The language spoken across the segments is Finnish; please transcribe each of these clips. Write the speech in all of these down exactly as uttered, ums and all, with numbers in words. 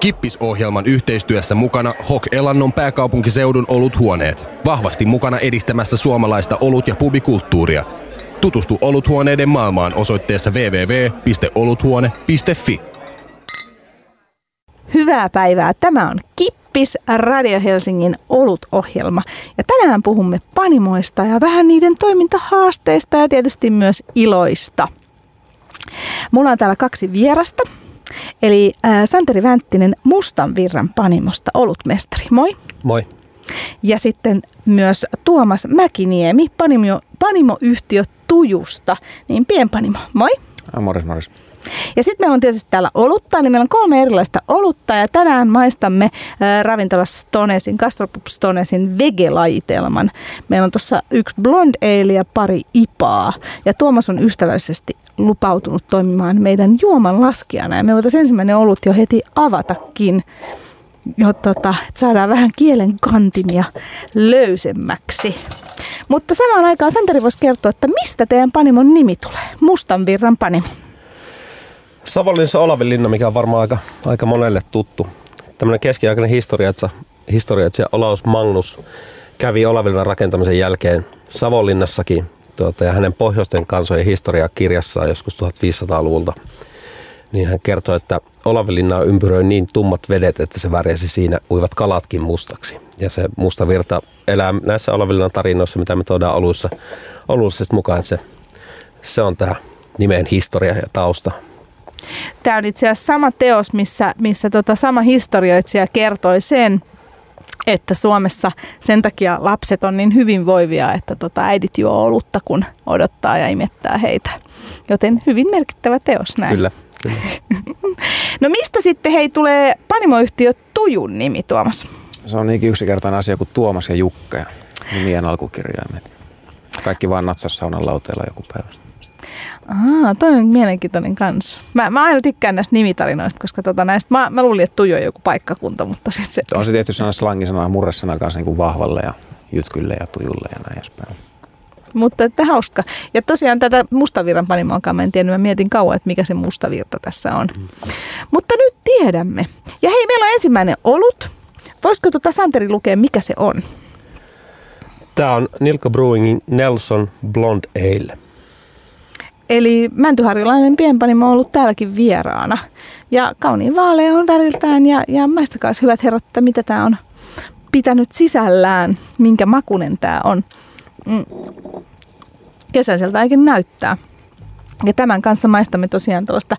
Kippis-ohjelman yhteistyössä mukana H O K Elannon pääkaupunkiseudun oluthuoneet. Vahvasti mukana edistämässä suomalaista olut- ja pubikulttuuria. Tutustu oluthuoneiden maailmaan osoitteessa w w w piste oluthuone piste f i. Hyvää päivää. Tämä on Kippis Radio Helsingin olutohjelma. Ja tänään puhumme panimoista ja vähän niiden toimintahaasteista ja tietysti myös iloista. Mulla on täällä kaksi vierasta. Eli Santeri Vänttinen Mustanvirran panimosta, olutmestari. Moi. Moi. Ja sitten myös Tuomas Mäkiniemi panimo, panimoyhtiö Tujusta, niin pienpanimo. Moi. Morjes, morjes. Ja sitten meillä on tietysti täällä olutta, eli meillä on kolme erilaista olutta ja tänään maistamme ravintola Stonesin, Gastropub Stonesin vegelaitelman. Meillä on tuossa yksi blonde ale ja pari ipaa ja Tuomas on ystävällisesti lupautunut toimimaan meidän juoman laskijana ja me voitaisiin ensimmäinen olut jo heti avatakin, jotta saadaan vähän kielen kantimia löysemmäksi. Mutta samaan aikaan Santeri voisi kertoa, että mistä teidän panimon nimi tulee, Mustanvirran panimo. Savonlinnassa Olavinlinna, mikä on varmaan aika, aika monelle tuttu. Tämmöinen keskiaikainen historioitsija Olaus Magnus kävi Olavinlinnan rakentamisen jälkeen Savonlinnassakin tuota, ja hänen Pohjoisten kansojen historiaa kirjassaan joskus viisitoistasataluvulta. Niin hän kertoi, että Olavinlinnaa ympyröi niin tummat vedet, että se värjäsi siinä uivat kalatkin mustaksi. Ja se musta virta elää näissä Olavinlinnan tarinoissa, mitä me tuodaan oluissa, oluissa mukaan. Se, se on tämä nimen historia ja tausta. Tämä on itse asiassa sama teos, missä, missä tota sama historioitsija kertoi sen, että Suomessa sen takia lapset on niin hyvinvoivia, että tota äidit juo olutta, kun odottaa ja imettää heitä. Joten hyvin merkittävä teos näin. Kyllä, kyllä. No mistä sitten hei tulee panimoyhtiö Tujun nimi, Tuomas? Se on niinkin yksinkertainen asia kuin Tuomas ja Jukka ja nimien alkukirjaimet. Kaikki vaan natsas saunan lauteella joku päivä. Ahaa, toi on mielenkiintoinen kans. Mä, mä aina tykkään näistä nimitarinoista, koska tota näistä, mä, mä luulin, että Tuju on joku paikkakunta, mutta sit se... On se tietty sana slangisana ja murresana kanssa niin kuin vahvalle ja jytkylle ja tujulle ja näin edespäin. Mutta että hauska. Ja tosiaan tätä Mustavirran panimoakaan mä en tiennyt, mä mietin kauan, että mikä se mustavirta tässä on. Mm. Mutta nyt tiedämme. Ja hei, meillä on ensimmäinen olut. Voisiko tota Santeri lukea, mikä se on? Tää on Nilkka Brewingin Nelson Blonde Ale. Eli mäntyharjulainen pienpanimo on ollut täälläkin vieraana. Ja kauniin vaalea on väriltään ja, ja maistakaa hyvät herrat, että mitä tämä on pitänyt sisällään, minkä makunen tämä on. Mm. Kesäiseltä aikin näyttää. Ja tämän kanssa maistamme tosiaan tuollaista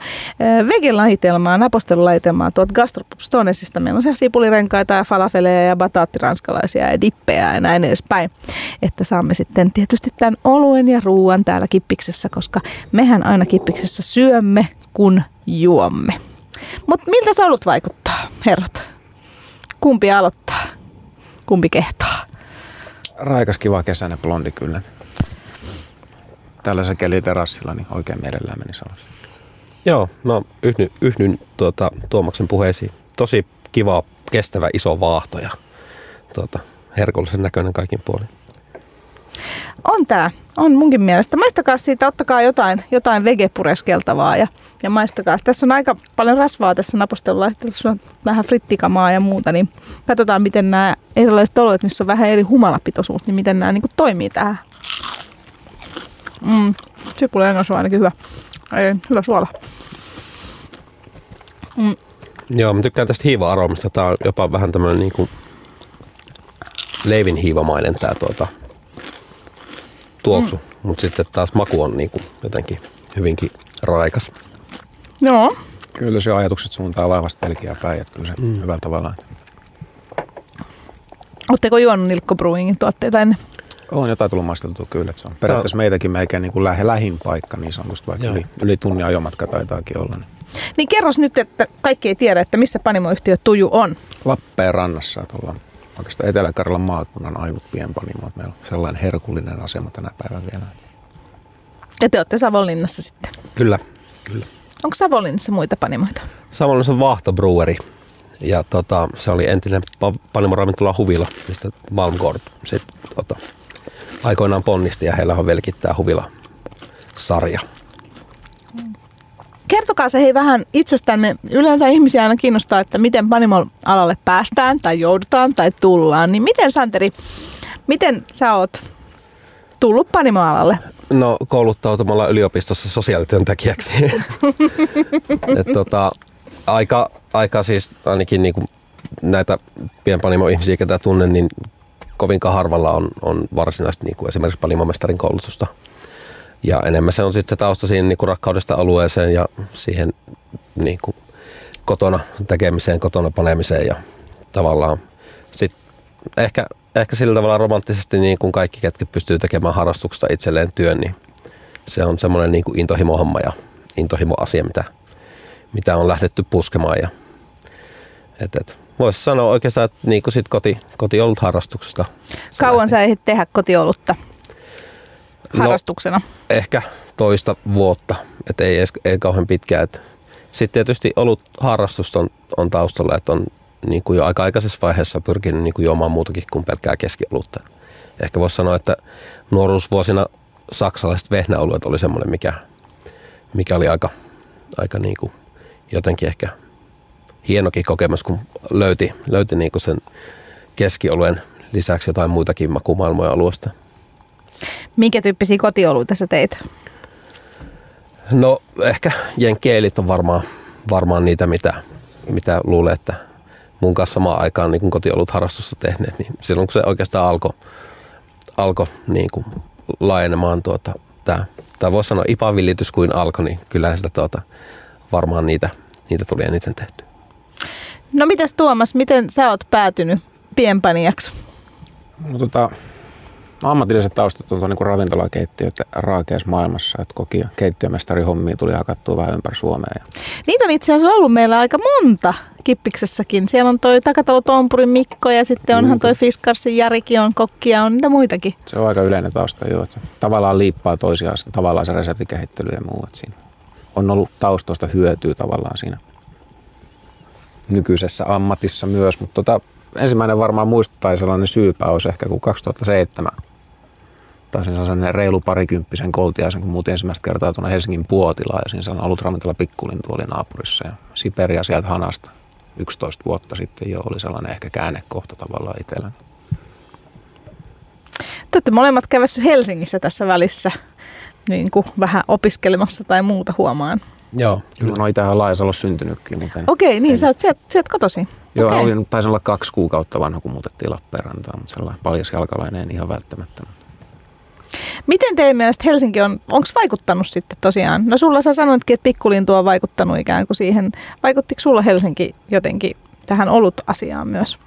vegelaitelmaa, napostelulaitelmaa tuolta Gastropub Stonesista. Meillä on siellä sipulirenkaita ja falafeleja ja bataattiranskalaisia ja dippejä ja näin edespäin. Että saamme sitten tietysti tämän oluen ja ruuan täällä Kippiksessä, koska mehän aina Kippiksessä syömme, kun juomme. Mutta miltä se olut vaikuttaa, herrat? Kumpi aloittaa? Kumpi kehtaa? Raikas kiva kesäinen blondi kyllä. Tällaisella keliterassilla, niin oikein mielellään menisi alas. Joo, no yhdyn, yhdyn tuota, Tuomaksen puheisiin. Tosi kiva, kestävä, iso vaahto ja tuota, herkullisen näköinen kaikin puolin. On tää, on munkin mielestä. Maistakaa siitä, ottakaa jotain, jotain vegepureskeltavaa ja, ja maistakaa. Tässä on aika paljon rasvaa tässä napostelulla, tässä on vähän frittikamaa ja muuta, niin katsotaan miten nämä erilaiset oluet, missä on vähän eri humalapitoisuus, niin miten nämä niin kuin toimii tähän. Mm, sipulirengas on ainakin hyvä. Ei, hyvä suola. Mm. Joo, mä tykkään tästä hiiva-aromista. Tää on jopa vähän tämmönen niinku leivin hiivamainen tää tuota tuoksu. Mm. Mut sitten taas maku on niinku jotenkin hyvinkin raikas. Joo. Kyllä se ajatukset suuntaa vahvasti Belgiaa päin, että kyllä se mm. hyvällä tavalla. Ootteko juonut Nilkka Brewingin tuotteita ennen? On jotain tullut maisteltua kyllä, että se on periaatteessa meitäkin melkein niin kuin lähe, lähin paikka niin sanotusti, vaikka yli, yli tunnin ajomatka taitaakin olla. Niin. niin kerros nyt, että kaikki ei tiedä, että missä panimoyhtiö Tuju on. Lappeenrannassa, että ollaan oikeastaan Etelä-Karjalan maakunnan ainut pienpanimo, että meillä on sellainen herkullinen asema tänä päivänä vielä. Ja te olette Savonlinnassa sitten? Kyllä. kyllä. Onko Savonlinnassa muita panimoita? Savonlinnassa on Vahto Breweri. Ja tota, se oli entinen panimoravintola Huvila, mistä Malmgård sitten tota, aikoinaan ponnisti ja heillä on velkittää Huvila-sarja. Kertokaa se hei vähän itsestänne. Yleensä ihmisiä aina kiinnostaa, että miten panimon-alalle päästään tai joudutaan tai tullaan. Niin miten, Santeri, miten sä oot tullut panimon-alalle? No, kouluttautumalla yliopistossa sosiaalityöntekijäksi. Et, tota, aika, aika siis ainakin niin kuin näitä pienpanimo-ihmisiä, ketä tunnen, niin kovinkaan harvalla on, on varsinaisesti niin kuin esimerkiksi panimomestarin koulutusta. Ja enemmän se on sitten se tausta siinä niin kuin rakkaudesta alueeseen ja siihen niin kuin kotona tekemiseen, kotona panemiseen ja tavallaan sitten ehkä, ehkä sillä tavalla romanttisesti niin kuin kaikki, ketkä pystyy tekemään harrastuksesta itselleen työn, niin se on semmoinen niin kuin intohimohomma ja intohimoasia, mitä, mitä on lähdetty puskemaan. Ja, et, et. Voisi sanoa oikeastaan, että niin kuin sit koti, kotiolut harrastuksesta. Kauan lähti. Sä ehdit tehdä kotiolutta? Harrastuksena? No, ehkä toista vuotta, et ei, ei kauhean pitkään. Sitten tietysti ollut harrastusta on, on taustalla, että on niin kuin jo aika aikaisessa vaiheessa pyrkinyt niin kuin juomaan muutakin kuin pelkkää keskiolutta. Ehkä voisi sanoa, että nuoruusvuosina saksalaiset vehnäoluet oli semmoinen, mikä, mikä oli aika, aika niin kuin jotenkin ehkä hienokin kokemus, kun löyti, löyti niin kuin sen keskioluen lisäksi jotain muitakin makumaailmoja alueesta. Minkä tyyppisiä kotioluita sä teit? No ehkä jenkkielit on varmaan, varmaan niitä, mitä, mitä luulen, että mun kanssa samaan aikaan niin kun kotiolut harrastusta tehneet. Niin silloin kun se oikeastaan alkoi alko, niin laajenemaan, tuota, tai voisi sanoa ipavillitys kuin alkoi, niin kyllähän sitä tuota, varmaan niitä, niitä tuli eniten tehty. No mitäs Tuomas, miten sä oot päätynyt pienpanijaksi? No tota... Ammatilliset taustat on niin kuin ravintolakeittiöiden raakeassa maailmassa, että koki ja keittiömestarihommia tuli hakattua vähän ympäri Suomea. Niitä on itse asiassa ollut meillä aika monta Kippiksessäkin. Siellä on toi Takatalo Tompurin Mikko ja sitten onhan toi Fiskarsin Jarikin on kokki ja on niitä muitakin. Se on aika yleinen tausta, joo. Tavallaan liippaa toisiaan, tavallaan se reseptikehittely ja muu. Siinä on ollut taustoista hyötyä tavallaan siinä nykyisessä ammatissa myös, mutta tota, ensimmäinen varmaan muistuttaa sellainen syypä olisi ehkä kuin kaksituhattaseitsemän. Taisin sellainen reilu parikymppisen koltiaisen, kun muutin ensimmäistä kertaa tuonne Helsingin Puotilaan ja siinä sellainen alutravintola Pikkulintu oli naapurissa ja Siperia sieltä Hanasta yksitoista vuotta sitten jo oli sellainen ehkä käännekohta tavallaan itselleni. Te olette molemmat kävässyt Helsingissä tässä välissä niin kuin vähän opiskelemassa tai muuta huomaan. Joo, kyllä no itähän Laisalo syntynytkin. Mutta okei, okay, niin en... sä oot sieltä, sieltä kotosi. Joo, okay. Olin, taisin olla kaksi kuukautta vanha, kun muutettiin Lappeenrantaan, mutta sellainen paljasjalkalainen en ihan välttämättä. Miten teidän mielestä Helsinki on, onko vaikuttanut sitten tosiaan? No sulla sä sanoitkin, että Pikkulintu on vaikuttanut ikään kuin siihen. Vaikuttiko sulla Helsinki jotenkin tähän olut-asiaan myös?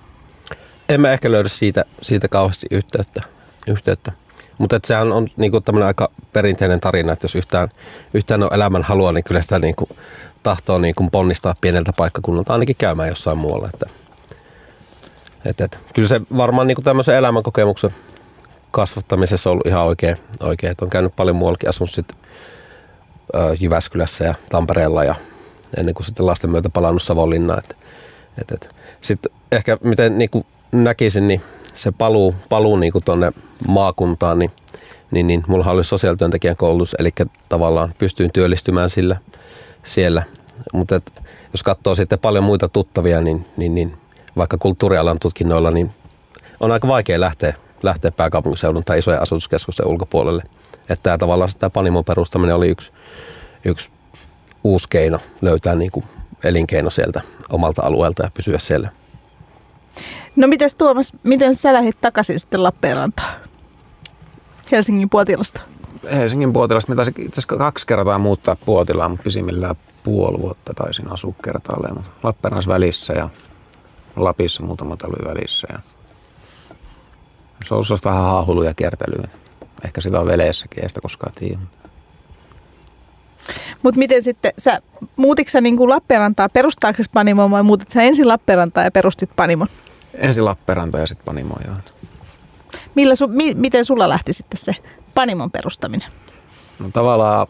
En mä ehkä löydä siitä, siitä kauheasti yhteyttä. yhteyttä. Mutta sehän on niinku tämmöinen aika perinteinen tarina, että jos yhtään, yhtään on elämän halua, niin kyllä sitä niinku tahtoo niinku ponnistaa pieneltä paikkakunnalta ainakin käymään jossain muualla. Että, et, et. Kyllä se varmaan niinku tämmöisen elämänkokemuksen kasvattamisessa on ollut ihan oikein. oikein. On käynyt paljon muuallakin, asunut sit, ö, Jyväskylässä ja Tampereella ja ennen kuin sitten lasten myötä palannut Savonlinnaan. Et, et, et. Sitten ehkä miten niinku näkisin, niin se paluu, paluu niinku tuonne maakuntaan, niin, niin, niin mulla oli sosiaalityöntekijän koulutus, eli tavallaan pystyin työllistymään sillä siellä. Mutta jos katsoo sitten paljon muita tuttavia, niin, niin, niin vaikka kulttuurialan tutkinnoilla, niin on aika vaikea lähteä, lähteä pääkaupunkiseudun tai isojen asutuskeskusten ulkopuolelle. Että tämä tavallaan tämä panimon perustaminen oli yksi, yksi uusi keino löytää niinku elinkeino sieltä omalta alueelta ja pysyä siellä. No mites Tuomas, miten sä lähdit takaisin sitten Lappeenrantaan? Helsingin Puotilasta? Helsingin Puotilasta. Mä taisin itse asiassa kaksi kertaa muuttaa Puotilaan, mutta pisimmillään puoli vuotta taisin asua kertaalleen. Lappeenrannassa välissä ja Lapissa muutama talvi välissä. Ja se on ollut sellaista vähän haahuilua ja kiertelyä. Ehkä sitä on veleissäkin, ei sitä koskaan tiedä. Mutta miten sitten, sä, muutitko sä niinku Lappeenrantaa perustaaksesi panimoon vai muutit sä ensin Lappeenrantaa ja perustit panimon? Ensin Lappeenrantaa ja sitten panimoon, joo. Millä su, mi, miten sulla lähti sitten se panimon perustaminen? No tavallaan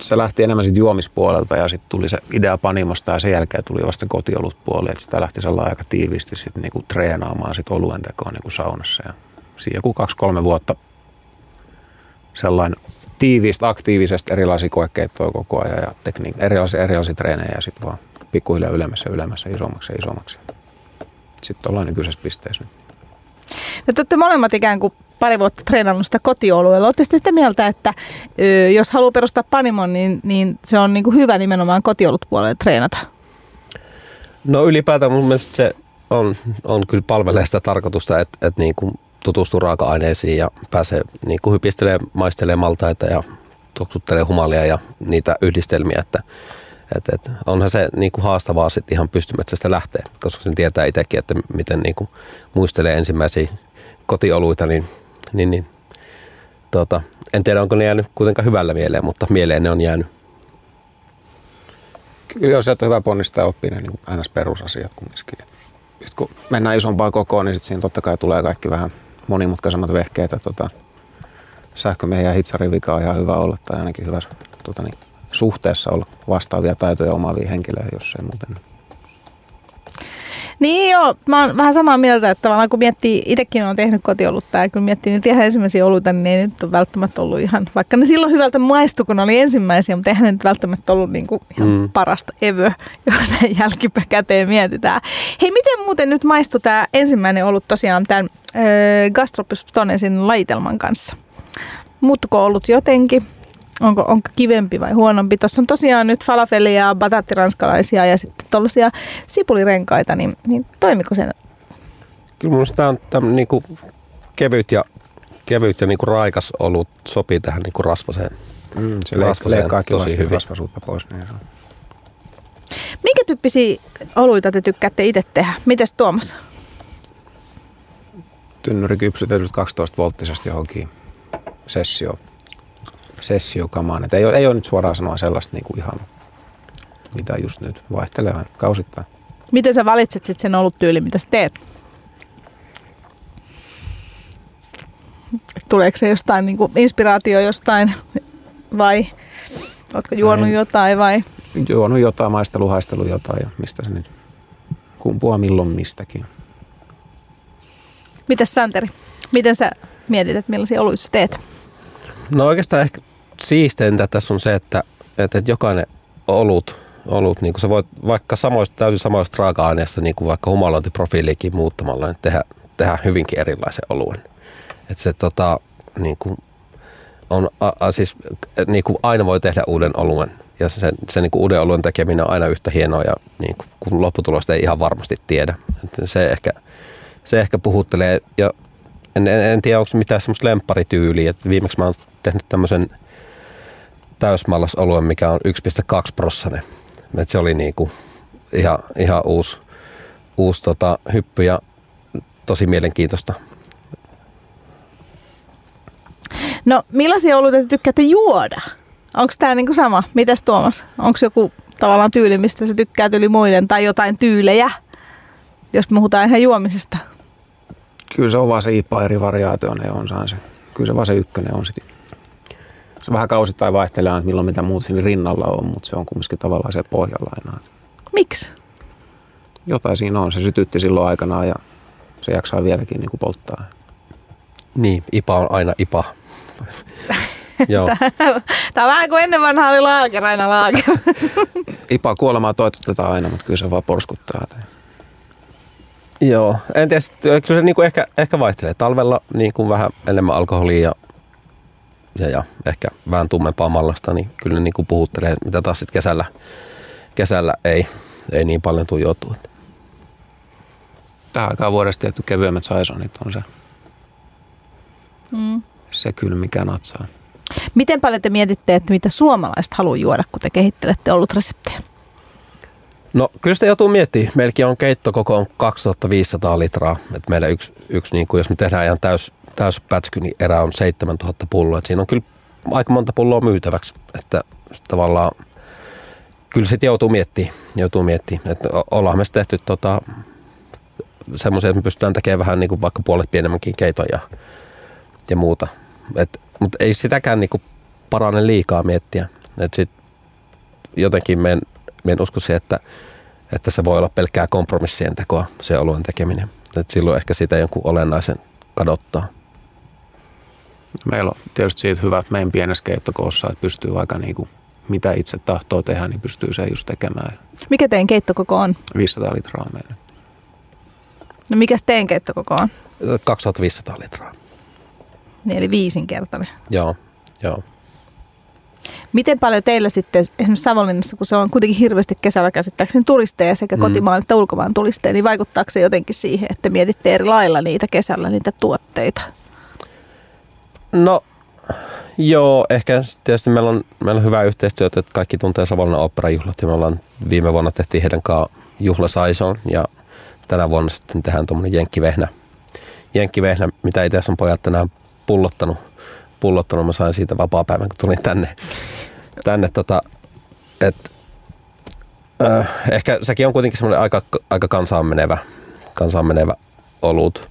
se lähti enemmän sitten juomispuolelta ja sitten tuli se idea panimosta ja sen jälkeen tuli vasta kotiolut puoli. Että sitä lähti sellainen aika tiiviisti sitten niinku treenaamaan sit oluentekoon niinku saunassa. Ja siinä joku kaksi kolme vuotta sellainen tiiviistä, aktiivisesti erilaisia koekeittoja koko ajan ja tekniikka, erilaisia, erilaisia treenejä ja sitten vaan pikkuhiljaa ylemmässä, ylemmässä, isommaksi ja isommaksi. Sitten ollaan nykyisessä pisteessä nyt. No te olette molemmat ikään kuin pari vuotta treenannut sitä kotiolueella. Olette sitten sitä mieltä, että ö, jos haluaa perustaa panimon, niin, niin se on niin kuin hyvä nimenomaan kotiolut puolelle treenata? No ylipäätään mun mielestä se on, on kyllä palvelee sitä tarkoitusta, että, että niin kuin tutustuu raaka-aineisiin ja pääsee niin kuin hypistelee, maistelee maltaita ja tuoksuttelee humalia ja niitä yhdistelmiä. Että, että, että onhan se niin kuin haastavaa sitten ihan pystymetsästä lähteä, koska sen tietää itsekin, että miten niin kuin muistelee ensimmäisiä kotioluita, niin, niin, niin tota, en tiedä onko ne jäänyt kuitenkaan hyvällä mieleen, mutta mieleen ne on jäänyt. Kyllä jos sieltä on hyvä ponnistaa ja oppii ne niin aina perusasiat kumminkin. Sitten kun mennään isompaan kokoon, niin sitten siinä totta kai tulee kaikki vähän monimutkaisemmat vehkeet. Tota, sähkömiehen ja hitsarin vika on ihan hyvä olla tai ainakin hyvä tota niin, suhteessa olla vastaavia taitoja omaavia henkilöitä, jos ei muuten. Niin joo, mä oon vähän samaa mieltä, että tavallaan kun miettii, itsekin on tehnyt kotiolutta ja kun miettii nyt ihan ensimmäisiä oluita, niin ei nyt ole välttämättä ollut ihan, vaikka ne silloin hyvältä maistu, kun oli ensimmäisiä, mutta eihän ne nyt välttämättä ollut niin kuin ihan mm. parasta evöä, joten jälkipäkäteen mietitään. Hei, miten muuten nyt maistui tämä ensimmäinen olut tosiaan tämän äh, Gastropus Tonesin laitelman kanssa? Muuttuko ollut jotenkin? Onko, onko kivempi vai huonompi? Tuossa on tosiaan nyt falafelia, bataattiranskalaisia ja sitten tuollaisia sipulirenkaita, niin, niin toimiko sen? Kyllä minusta tämä on tämän, niin kuin kevyt ja, kevyt ja niin kuin raikas olut sopii tähän niin kuin rasvaseen. Mm, se rasvaseen leikkaa kivasti rasvasuutta pois. Niin. Minkä tyyppisiä oluita te tykkäätte itse tehdä? Mites Tuomas? Tynnyri kypsytetyt kaksitoista volttisesti johonkin sessioon. Sessiokamaan. Ei, ei ole nyt suoraan sanoa sellaista niin kuin ihan, mitä just nyt vaihtelee aina kausittain. Miten sä valitset sitten sen oluttyylin, mitä sä teet? Tuleeko se jostain niin kuin inspiraatio jostain vai ootko juonut en, jotain vai? Juonut jotain, maistelu, haistelu jotain ja mistä se nyt kumpuaa milloin mistäkin. Mitäs Santeri, miten sä mietit, että millaisia oluita sä teet? No oikeastaan ehkä siisteintä tässä on se, että, että jokainen olut, olut niin sä voit vaikka samoista, täysin samoista raaka-aineista, niin kuin vaikka humalointiprofiiliikin muuttamalla, niin tehdä, tehdä hyvinkin erilaisen oluen. Että se tota, niin kuin on, a, a, siis, niin kuin aina voi tehdä uuden oluen. Ja se, se niin kuin uuden oluen tekeminen on aina yhtä hienoa, ja niin kuin, kun lopputulosta ei ihan varmasti tiedä. Että se, ehkä, se ehkä puhuttelee. Ja En, en, en tiedä, onko mitään semmoista lempparityyliä. Et viimeksi mä oon tehnyt tämmöisen täysmallasoluen, mikä on yksi pilkku kaksi prossainen. Et se oli niinku ihan, ihan uusi, uusi tota, hyppy ja tosi mielenkiintoista. No millaisia oluita te tykkäätte juoda? Onko tää niinku sama? Mitäs Tuomas? Onko joku tavallaan tyyli, mistä sä tykkäät yli muiden tai jotain tyylejä, jos puhutaan ihan juomisesta? Kyllä se on vaan se I P A eri variaatio, ne on saan se. Kyllä se vaan se ykkönen on sitten. Se vähän kausittain vaihtelee, että milloin mitä muut siinä rinnalla on, mutta se on kumminkin tavallaan se pohjalla aina. Miksi? Jotain siinä on. Se sytytti silloin aikanaan ja se jaksaa vieläkin niin kuin polttaa. Niin, I P A on aina I P A. Tämä on vähän kuin ennen vanha oli laaker, aina laaker. I P A kuolemaa toitotetaan aina, mutta kyllä se vaan porskuttaa. Joo, en tiedä, kyllä se niinku ehkä, ehkä vaihtelee. Talvella niinku vähän enemmän alkoholia ja, ja, ja ehkä vähän tummempaa mallasta, niin kyllä ne niinku puhuttelee, mitä taas sitten kesällä, kesällä ei, ei niin paljon tule joutua. Tähän aikaan vuodesta tietty kevyemmät saisonit on se. Mm. Se kyllä mikä natsaa. Miten paljon te mietitte, että mitä suomalaiset haluaa juoda, kun te kehittelette olutreseptejä? No kyllä sitä joutuu miettimään. Meilläkin on keittokoko on kaksituhattaviisisataa litraa. Et meillä yksi, yksi niin kuin jos me tehdään ihan täys, täyspätsky, niin erä on seitsemäntuhatta pulloa. Et siinä on kyllä aika monta pulloa myytäväksi. Että tavallaan kyllä sit joutuu miettimään. Joutuu miettimään. Et ollaan me sitten tehty tota, semmoisia, että me pystytään tekemään vähän niin kuin vaikka puolet pienemmänkin keiton ja, ja muuta. Mutta ei sitäkään niin kuin parane liikaa miettiä. Et sit jotenkin meidän... Mä en usko siihen, että, että se voi olla pelkkää kompromissien tekoa, se oluen tekeminen. Et silloin ehkä sitä jonkun olennaisen kadottaa. Meillä on tietysti siitä hyvä, että meidän pienessä keittokoossa, että pystyy aika niin kuin, mitä itse tahtoo tehdä, niin pystyy sen just tekemään. Mikä teidän keittokoko on? viisisataa litraa meillä. No mikäs teidän keittokoko on? kaksituhattaviisisataa litraa. Eli viisinkertainen. Joo, joo. Miten paljon teillä sitten, esimerkiksi Savonlinnassa, kun se on kuitenkin hirveästi kesällä käsittääkseni turisteja sekä mm. kotimaan että ulkomaan turisteja, niin vaikuttaako se jotenkin siihen, että mietitte eri lailla niitä kesällä, niitä tuotteita? No joo, ehkä tietysti meillä on, meillä on hyvää yhteistyötä, että kaikki tuntee Savonlinnan oopperajuhlat ja me ollaan viime vuonna tehtiin heidän kanssaan juhlasaison ja tänä vuonna sitten tehdään tuommoinen jenkkivehnä, jenkkivehnä, mitä itse asiassa on pojat tänään pullottanut. pullottanut, mä sain siitä vapaapäivän, kun tulin tänne. tänne tota, et, ö, ehkä sekin on kuitenkin semmoinen aika, aika kansaan menevä, kansaan menevä olut,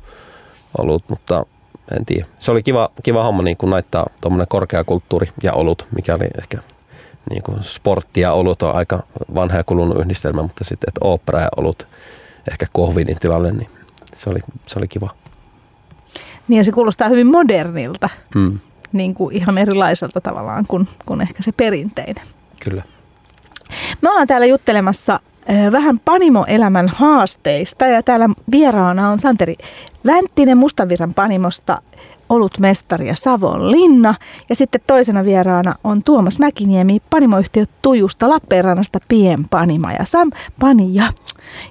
olut, mutta en tiedä. Se oli kiva, kiva homma niin kun laittaa tuommoinen korkeakulttuuri ja olut, mikä oli ehkä niin kun sportti ja olut on aika vanha ja kulunut yhdistelmä, mutta sitten että ooppera ja olut ehkä kohvinin tilalle, niin se oli, se oli kiva. Niin ja se kuulostaa hyvin modernilta. Mm. Niin kuin ihan erilaiselta tavallaan kuin, kuin ehkä se perinteinen. Kyllä. Me ollaan täällä juttelemassa vähän panimoelämän haasteista ja täällä vieraana on Santeri Vänttinen Mustanvirran panimosta, olutmestari ja Savonlinna. Ja sitten toisena vieraana on Tuomas Mäkiniemi panimoyhtiö Tujusta Lappeenrannasta pienpanima ja sam, panija.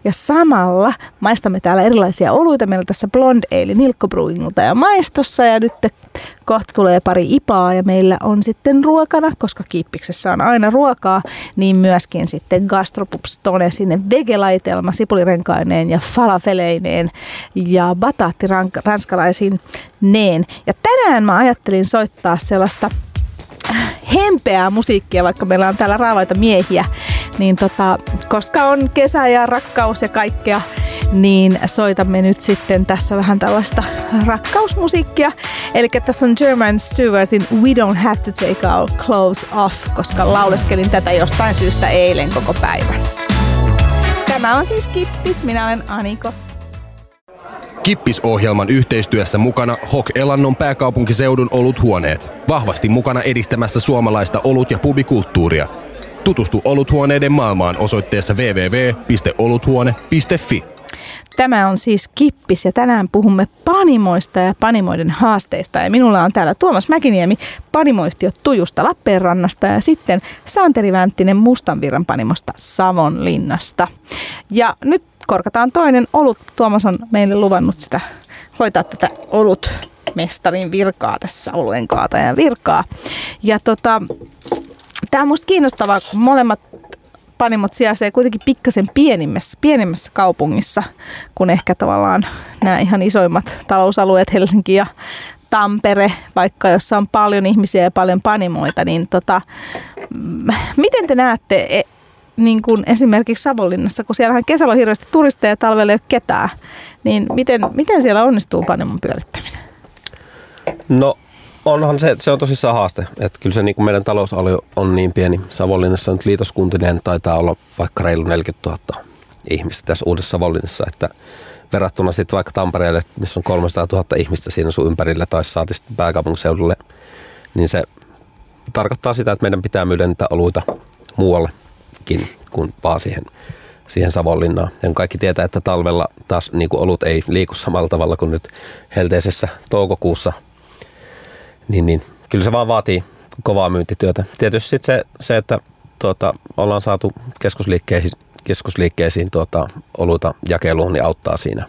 Ja samalla maistamme täällä erilaisia oluita. Meillä tässä Blonde Ale Nilkko Brewingilta ja Maistossa ja nyt kohta tulee pari ipaa ja meillä on sitten ruokana, koska Kippiksessä on aina ruokaa, niin myöskin sitten Gastropub Stone sinne vegelaitelma sipulirenkaineen ja falafeleineen ja bataatti ranskalaisiin neen. Ja tänään mä ajattelin soittaa sellaista hempeää musiikkia, vaikka meillä on täällä raavaita miehiä, niin tota, koska on kesä ja rakkaus ja kaikkea, niin soitamme nyt sitten tässä vähän tällaista rakkausmusiikkia. Eli tässä on German Stewartin We Don't Have to Take Our Clothes Off, koska lauleskelin tätä jostain syystä eilen koko päivän. Tämä on siis Kippis, minä olen Aniko. Kippis-ohjelman yhteistyössä mukana H O K-Elannon pääkaupunkiseudun oluthuoneet. Vahvasti mukana edistämässä suomalaista olut- ja pubikulttuuria. Tutustu oluthuoneiden maailmaan osoitteessa double-u double-u double-u piste oluthuone piste fi. Tämä on siis Kippis ja tänään puhumme panimoista ja panimoiden haasteista. Ja minulla on täällä Tuomas Mäkiniemi panimoyhtiö Tujusta Lappeenrannasta ja sitten Santeri Vänttinen Mustanvirran panimosta Savonlinnasta. Ja nyt korkataan toinen olut. Tuomas on meille luvannut sitä, hoitaa tätä olutmestarin virkaa tässä, oluenkaatajan virkaa. Ja tota, tämä on musta kiinnostavaa, kun molemmat panimot sijaisee kuitenkin pikkasen pienimmässä, pienimmässä kaupungissa, kun ehkä tavallaan nämä ihan isoimmat talousalueet, Helsinki ja Tampere, vaikka jossa on paljon ihmisiä ja paljon panimoita, niin tota, miten te näette e- niin kuin esimerkiksi Savonlinnassa, kun siellähän kesällä on hirveästi turisteja ja talvella ei ole ketään, niin miten, miten siellä onnistuu panemon pyörittäminen? No onhan se, se on tosissaan haaste. Että kyllä se niin kuin meidän talousalue on niin pieni. Savonlinnassa nyt liitoskuntineen taitaa olla vaikka reilu neljäkymmentätuhatta ihmistä tässä uudessa Savonlinnassa, että verrattuna sitten vaikka Tampereelle, missä on kolmesataatuhatta ihmistä siinä sun ympärillä tai saati sitten pääkaupunkiseudulle, niin se tarkoittaa sitä, että meidän pitää myydä niitä oluita muualle kun vaan siihen, siihen Savonlinnaan. Ja kaikki tietää, että talvella taas niin kuin olut ei liiku samalla tavalla kuin nyt helteisessä toukokuussa, niin, niin kyllä se vaan vaatii kovaa myyntityötä. Tietysti sit se, se, että tuota, ollaan saatu keskusliikkeisiin, keskusliikkeisiin tuota, oluita jakeluun, niin auttaa siinä,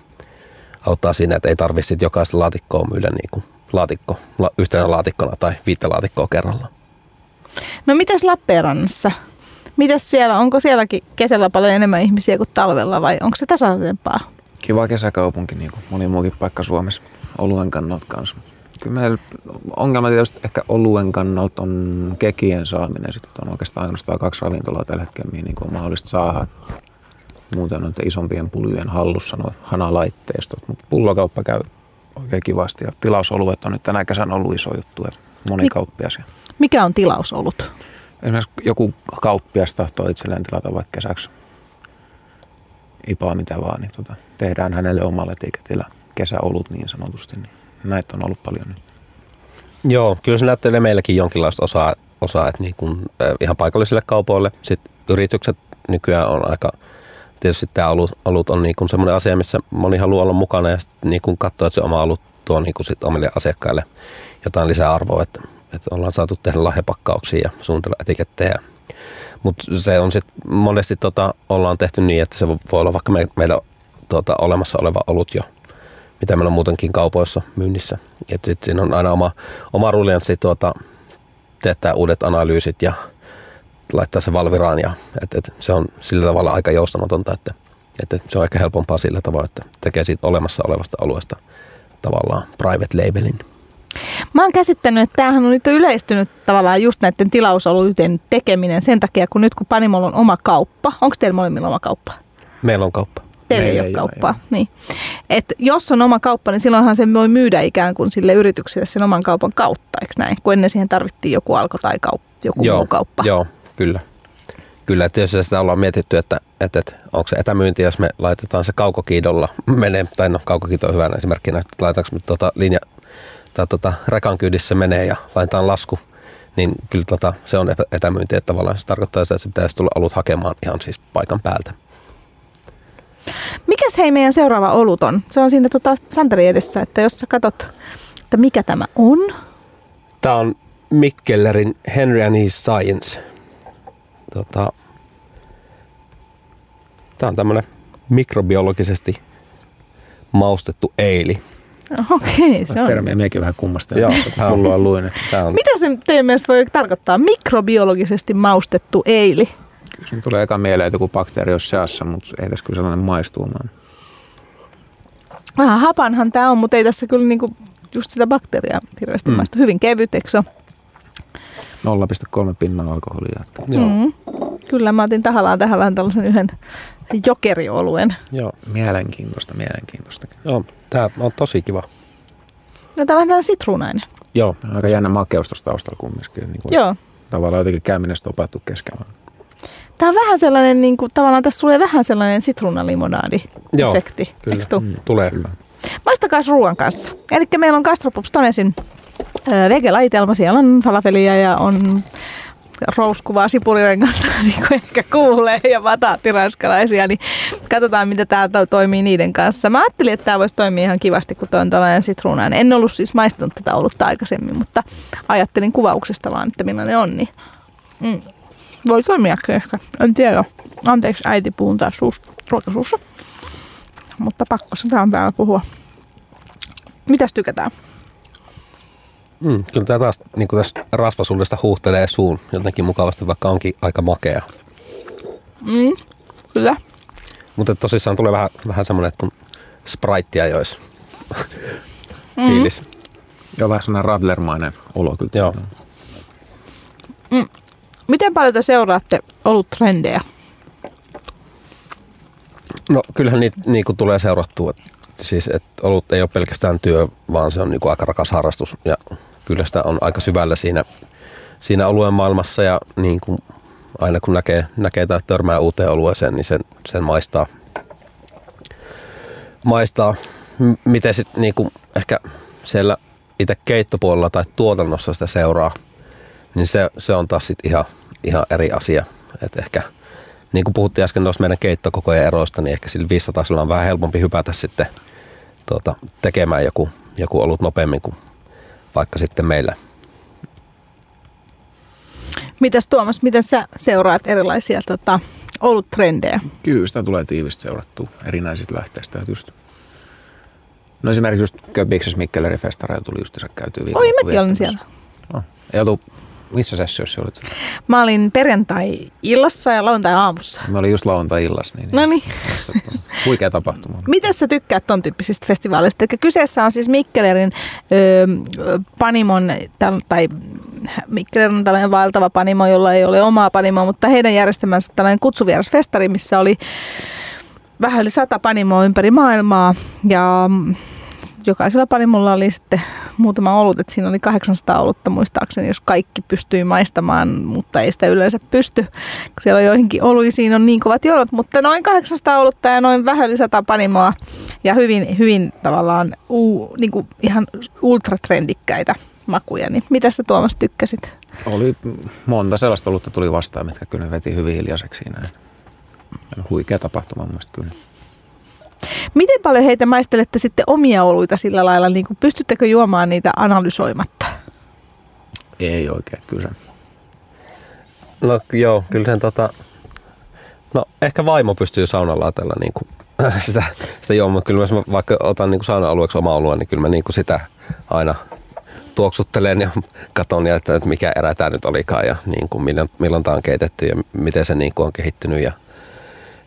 auttaa siinä että ei tarvitse sit jokaista laatikkoa myydä niin kuin laatikko, la, yhtenä laatikkona tai viittä laatikkoa kerrallaan. No mitäs Lappeenrannassa? Mitäs siellä? Onko sielläkin kesällä paljon enemmän ihmisiä kuin talvella vai onko se tasaisempaa? Kiva kesäkaupunki, niin kuin moni muukin paikka Suomessa, oluen kannalta kanssa. Kyllä meillä ongelma tietysti ehkä oluen kannalta on kekien saaminen. Sitten on oikeastaan ainoastaan kaksi ravintolaa tällä hetkellä, mihin on mahdollista saada. Muuten on isompien puljujen hallussa nuo hanalaitteistot, mutta pullokauppa käy oikein kivasti. Ja tilausoluet on nyt tänä kesän ollut iso juttu, että moni kauppias. Mikä on tilausolut? Esimerkiksi joku kauppias tahtoo itselleen tilata vaikka kesäksi ipaa mitä vaan, niin tuota, tehdään hänelle omalle tiiketillä kesäolut niin sanotusti. Niin näitä on ollut paljon nyt. Joo, kyllä se näyttelee meilläkin jonkinlaista osaa, osaa että niin kuin, äh, ihan paikallisille kaupoille. Sitten yritykset nykyään on aika, tietysti tämä olut, olut on niin kuin semmoinen asia, missä moni haluaa olla mukana ja sitten niin kuin katsoo, että se oma olut tuo niin kuin sit omille asiakkaille jotain lisäarvoa, että, että ollaan saatu tehdä lahjapakkauksia ja suunnitella etikettejä. Mutta se on sitten monesti tota, ollaan tehty niin, että se voi olla vaikka me, meillä tuota, olemassa oleva olut jo, mitä meillä on muutenkin kaupoissa myynnissä. Et sit siinä on aina oma, oma ruljanssi tuota, teettää uudet analyysit ja laittaa se Valviraan. Ja, et, et se on sillä tavalla aika joustamatonta, että et, se on ehkä helpompaa sillä tavalla, että tekee siitä olemassa olevasta alueesta tavallaan private labelin. Mä oon käsittänyt, että tämähän on nyt yleistynyt tavallaan just näiden tilausoluiden tekeminen sen takia, kun nyt kun Panimolla on oma kauppa. Onko teillä molemmilla oma kauppa? Meillä on kauppa. Teillä ei ole kauppaa. Niin. Et jos on oma kauppa, niin silloinhan se voi myydä ikään kuin sille yritykselle sen oman kaupan kautta, eikö näin? Kun ennen siihen tarvittiin joku Alko tai kaup, joku joo, muu kauppa. Joo, kyllä. Kyllä, tietysti sitä ollaan mietitty, että, että, että onko se etämyynti, jos me laitetaan se kaukokiidolla menee, tai no kaukokiito on hyvänä esimerkkinä, että laitaanko me tuota linja, tai tuota rekan kyydissä menee ja laitetaan lasku, niin kyllä tuota, se on etämyynti, että tavallaan se tarkoittaa sitä, että se pitäisi tulla alut hakemaan ihan siis paikan päältä. Mikäs hei meidän seuraava olut on? Se on siinä tota Santeri edessä, että jos sä katsot, että mikä tämä on. Tämä on Mikkellerin Henry and his Science. Tota, tämä on tämmöinen mikrobiologisesti maustettu eili. Okei, se on. Termiä minäkin vähän kummastelen. Joo, tämä on luin. Mitä se teidän mielestä voi tarkoittaa? Mikrobiologisesti maustettu eili. Kyllä se tulee eka mieleen, että joku bakteeri on seassa, mutta ei tässä kyllä sellainen maistuumaan. Vähän hapanhan tämä on, mutta ei tässä kyllä niinku just sitä bakteeria hirveästi mm. maistu. Hyvin kevyt, eikö se ole? nolla pilkku kolme pinnan alkoholia. Mm. Kyllä, mä otin tahallaan tähän vähän tällaisen yhden jokerioluen. Joo, mielenkiintoista, mielenkiintoista. Joo, tämä on tosi kiva. No, tämä on vähän tällainen sitruunainen. Joo, aika jännä makeus tuossa taustalla kumminkin. Niin joo. Tavallaan jotenkin käyminen sitten opattu keskellä. Tämä on vähän sellainen, niin kuin, tavallaan tässä tulee vähän sellainen sitruunalimonaadi-efekti. Joo, kyllä. Mm, tulee hyvä. Maistakaa ruoan kanssa. Elikkä meillä on Gastropops Tonesin vege-laitelma. Siellä on falafelia ja on rouskuvaa sipulirengasta, niin kuin ehkä kuulee, ja bataattiranskalaisia. Niin katsotaan, mitä tämä toimii niiden kanssa. Mä ajattelin, että tämä voisi toimia ihan kivasti, kun tuo on tällainen sitruunainen. En ollut siis maistanut tätä olutta aikaisemmin, mutta ajattelin kuvauksesta vaan, että millainen on. Niin. Mm. Voi toimia ehkä, en tiedä. Anteeksi, äiti puhun taas ruokasuussa. Mutta pakko se on täällä puhua. Mitäs tykätään? Mm, kyllä tämä taas niin tästä rasvasuudesta huuhtelee suun jotenkin mukavasti, vaikka onkin aika makea. Mm, kyllä. Mutta tosissaan tulee vähän, vähän semmoinen, että kun Spriteä jois mm. fiilis. Joo, vähän semmoinen radlermainen olo kyllä. Joo. Mm. Miten paljon te seuraatte oluttrendejä? No kyllähän niitä niin kuin tulee seurattua. Siis, et olut ei ole pelkästään työ, vaan se on niin kuin aika rakas harrastus. Ja kyllä sitä on aika syvällä siinä, siinä oluen maailmassa. Ja niin kuin aina kun näkee, näkee tai törmää uuteen olueeseen, niin sen, sen maistaa. maistaa. M- miten sitten niin kuin ehkä siellä itse keittopuolella tai tuotannossa sitä seuraa, niin se, se on taas sitten ihan, ihan eri asia. Et ehkä, niin kuin puhuttiin äsken tuossa meidän keittokokojen eroista, niin ehkä sillä viisisataa on vähän helpompi hypätä sitten tuota, tekemään joku, joku olut nopeammin kuin vaikka sitten meillä. Mitäs Tuomas, miten sä seuraat erilaisia tota, oluttrendejä? Kyllä, sitä tulee tiivistä seurattua erinäisistä lähteistä. Just. No esimerkiksi just Köpiksessä Mikkellerin festareilla tuli just tässä käytyä viikolla. Oi, mäkin olin siellä. No, ei oltu. Missä sessiossa olit? Mä olin perjantai-illassa ja lauantai-aamussa. Mä olin just lauantai-illassa. Niin, no niin. Huikea tapahtuma. Miten sä tykkäät ton tyyppisistä festivaaleista? Eli kyseessä on siis Mikkelerin öö, Panimon, tai Mikkeler on tällainen valtava Panimo, jolla ei ole omaa Panimoa, mutta heidän järjestämänsä tällainen kutsuvierasfestari, missä oli vähän yli sata Panimoa ympäri maailmaa ja jokaisella Panimolla oli sitten muutama olut, että siinä oli kahdeksansataa olutta muistaakseni, jos kaikki pystyi maistamaan, mutta ei sitä yleensä pysty, kun siellä on joihinkin oluisiin on niin kovat jonot, mutta noin kahdeksansataa olutta ja noin vähän yli sata Panimoa ja hyvin, hyvin tavallaan uu, niin kuin ihan ultratrendikkäitä makuja, niin mitä sä Tuomas tykkäsit? Oli monta sellaista olutta tuli vastaan, mitkä kyllä veti hyvin hiljaiseksi näin. Huikea tapahtuma mun mielestä kyllä. Miten paljon heitä maistelette sitten omia oluita sillä lailla, niin kuin pystyttekö juomaan niitä analysoimatta? Ei oikein, kyllä sen. No joo, kyllä sen tota... No ehkä vaimo pystyy saunalaatella niin kuin sitä, sitä juomaan. Kyllä jos mä vaikka otan niin kuin sauna-alueeksi oma olua, niin kyllä mä niin kuin sitä aina tuoksuttelen ja katon, ja että mikä erä tämä nyt olikaan ja niin kuin milloin, milloin tämä on keitetty ja miten se niin kuin on kehittynyt. Ja,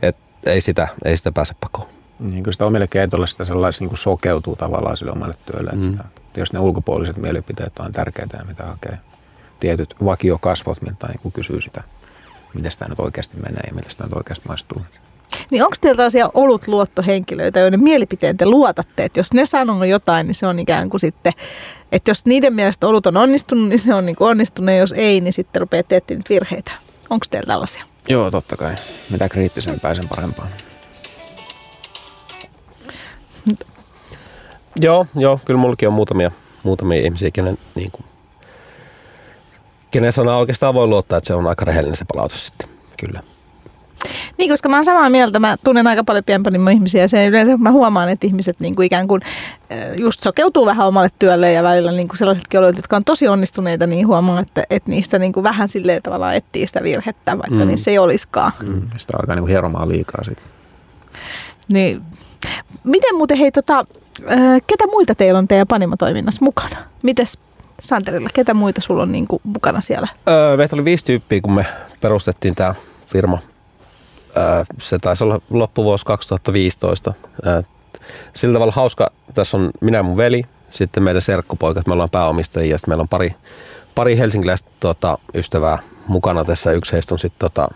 et, ei, sitä, ei sitä pääse pakoon. Niin kuin sitä omille keitolle sitä sellaista niin kuin sokeutuu tavallaan sille omalle työlle. Mm. Sitä, jos ne ulkopuoliset mielipiteet on tärkeitä ja mitä hakee. Tietyt vakiokasvot, miltä niin kysyy sitä, miten sitä nyt oikeasti menee ja miten sitä nyt oikeasti maistuu. Niin onko teillä tällaisia olutluottohenkilöitä, joiden mielipiteen te luotatte, että jos ne sanoo jotain, niin se on ikään kuin sitten, että jos niiden mielestä olut on onnistunut, niin se on niin onnistunut, ja jos ei, niin sitten rupeaa teettämään virheitä. Onko teillä tällaisia? Joo, totta kai. Mitä kriittisempää, sen parempaa. Joo, joo, kyllä mullakin on muutamia, muutamia ihmisiä, kenen, niin kuin, kenen sanaa oikeastaan voi luottaa, että se on aika rehellinen se palautus sitten, kyllä. Niin, koska mä oon samaa mieltä, mä tunnen aika paljon pienpanimon ihmisiä ja sen yleensä mä huomaan, että ihmiset niin kuin ikään kuin just sokeutuu vähän omalle työlle ja välillä niin kuin sellaisetkin olet, jotka on tosi onnistuneita, niin huomaan, että, että niistä niin kuin vähän silleen tavallaan etsii sitä virhettä, vaikka mm. niin se ei olisikaan. Mm. Sitä alkaa niin kuin hieromaan liikaa sitten. Niin. Miten muuten, hei tota, ketä muita teillä on teidän panimotoiminnassa mukana? Mites Santerilla, ketä muita sulla on niin kuin mukana siellä? Öö, meitä oli viisi tyyppiä, kun me perustettiin tää firma. Se taisi olla loppuvuosi kaksituhattaviisitoista. Sillä tavalla hauska, tässä on minä ja mun veli, sitten meidän serkkupoikat, me ollaan pääomistajia, ja sitten meillä on pari, pari helsinkiläistä tota, ystävää mukana tässä. Yksi heistä on sitten tota,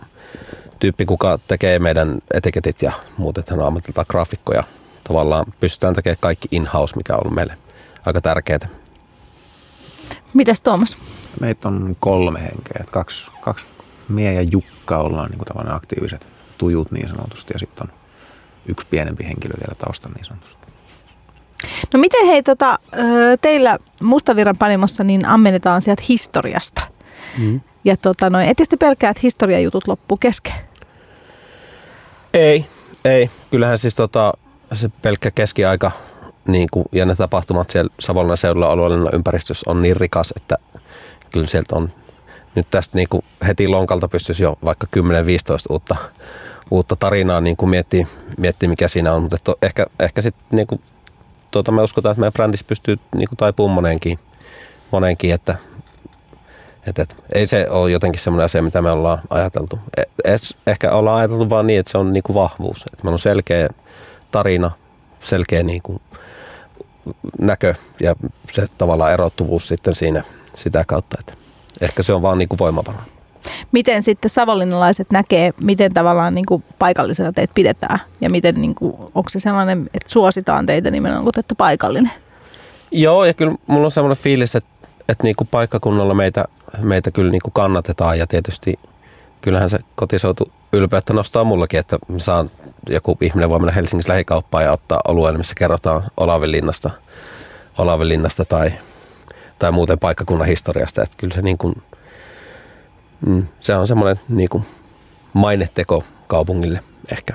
tyyppi, kuka tekee meidän etiketit ja muut, että hän on ammatiltaan graafikkoja. Tavallaan pystytään tekemään kaikki in-house, mikä on ollut meille aika tärkeää. Mitäs Tuomas? Meitä on kolme henkeä, kaksi, kaksi mie ja Jukka ollaan niin kuin tavallaan aktiiviset tujut niin sanotusti, ja sitten on yksi pienempi henkilö vielä taustalla niin sanotusti. No miten hei tota, teillä Mustavirran panimossa niin ammennetaan sieltä historiasta? Mm. Ja tota noin, ettei te pelkää, että historiajutut loppuu kesken? Ei, ei. Kyllähän siis tota, se pelkkä keskiaika niin kuin, ja ne tapahtumat siellä Savonlinnan seudulla alueella ympäristössä on niin rikas, että kyllä sieltä on nyt tästä niin kuin heti lonkalta pystyisi jo vaikka kymmenen viisitoista uutta, uutta tarinaa niin kuin miettii, miettii, mikä siinä on. Mutta to, ehkä, ehkä sitten niin kuin, tuota, me uskotaan, että meidän brändissä pystyy niin kuin taipumaan moneenkin, moneenkin että et, et, ei se ole jotenkin semmoinen asia, mitä me ollaan ajateltu. Es, ehkä ollaan ajateltu vaan niin, että se on niin kuin vahvuus. Että meillä on selkeä tarina, selkeä niin kuin näkö ja se tavallaan erottuvuus sitten siinä sitä kautta, että ehkä se on vaan niin kuin voimavara. Miten sitten savonlinnalaiset näkee, miten tavallaan niin kuin paikallisena teitä pidetään? Ja miten, niin kuin, onko se sellainen, että suositaan teitä nimenomaan, kun te olette paikallinen? Joo, ja kyllä mulla on sellainen fiilis, että, että niin kuin paikkakunnalla meitä, meitä kyllä niin kuin kannatetaan. Ja tietysti kyllähän se kotiseutu ylpeyttä nostaa mullakin, että saan, joku ihminen voi mennä Helsingissä lähikauppaan ja ottaa oluen, missä kerrotaan Olavinlinnasta, Olavinlinnasta tai... tai muuten paikkakunnan historiasta, että kyllä se niin kuin, mm, se on semmoinen niin kuin maineteko kaupungille ehkä.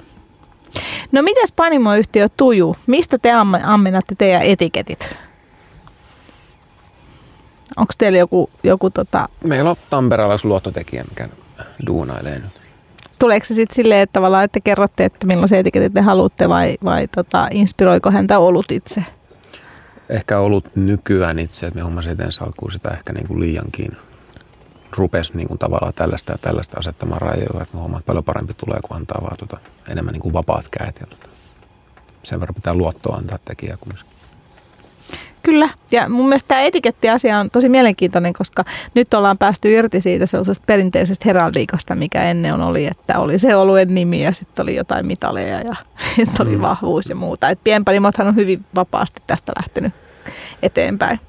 No mitäs panimoyhtiö Tuju, mistä te ammennatte teidän etiketit? Onko teillä joku, joku tota... Meillä on tamperelais luottotekijä, mikä duunailee nyt. Tuleeko se sitten silleen, että tavallaan, että kerrotte, että millaisia etiketit te haluatte vai, vai tota, inspiroiko häntä olut itse? Ehkä ollut nykyään itse, että me hommasin eteen salkkuun sitä ehkä niin kuin liiankin. Rupesi niin kuin tavallaan tällaista ja tällaista asettamaan rajoja, että me hommat paljon parempi tulee, kun antaa vaan tuota, enemmän niin kuin vapaat kädet. Sen verran pitää luottoa antaa tekijää kumminkin. Kyllä. Ja mun mielestä tämä etikettiasia on tosi mielenkiintoinen, koska nyt ollaan päästy irti siitä sellaisesta perinteisestä heraldiikasta, mikä ennen on oli, että oli se oluen nimi ja sitten oli jotain mitaleja ja sitten oli vahvuus ja muuta. Et pienpanimothan on hyvin vapaasti tästä lähtenyt eteenpäin.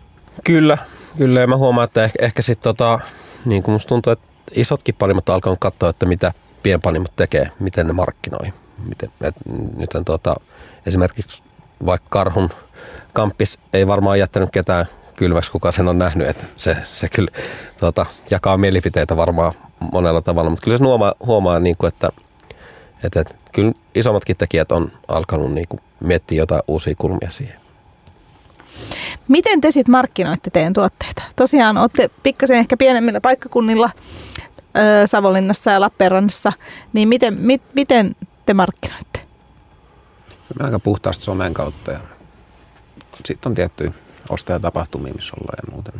Kyllä. Kyllä. Ja mä huomaan, että ehkä, ehkä sitten tota, niin kuin musta tuntuu, että isotkin panimot alkaa katsoa, että mitä pienpanimot tekee, miten ne markkinoi. Miten, et, nyt on tota, esimerkiksi vaikka Karhun Kamppis ei varmaan jättänyt ketään kylmäksi, kuka sen on nähnyt. Että se se kyllä tuota, jakaa mielipiteitä varmaan monella tavalla, mutta kyllä se huomaa, huomaa niin kuin, että, että, että kyllä isommatkin tekijät on alkanut niin kuin miettiä jotain uusia kulmia siihen. Miten te sitten markkinoitte teidän tuotteita? Tosiaan olette pikkasen ehkä pienemmillä paikkakunnilla ö, Savonlinnassa ja Lappeenrannassa, niin miten, mit, miten te markkinoitte? Me aika puhtaasti somen kautta ja sitten on tiettyjä ostajatapahtumia, missä ollaan ja muuten.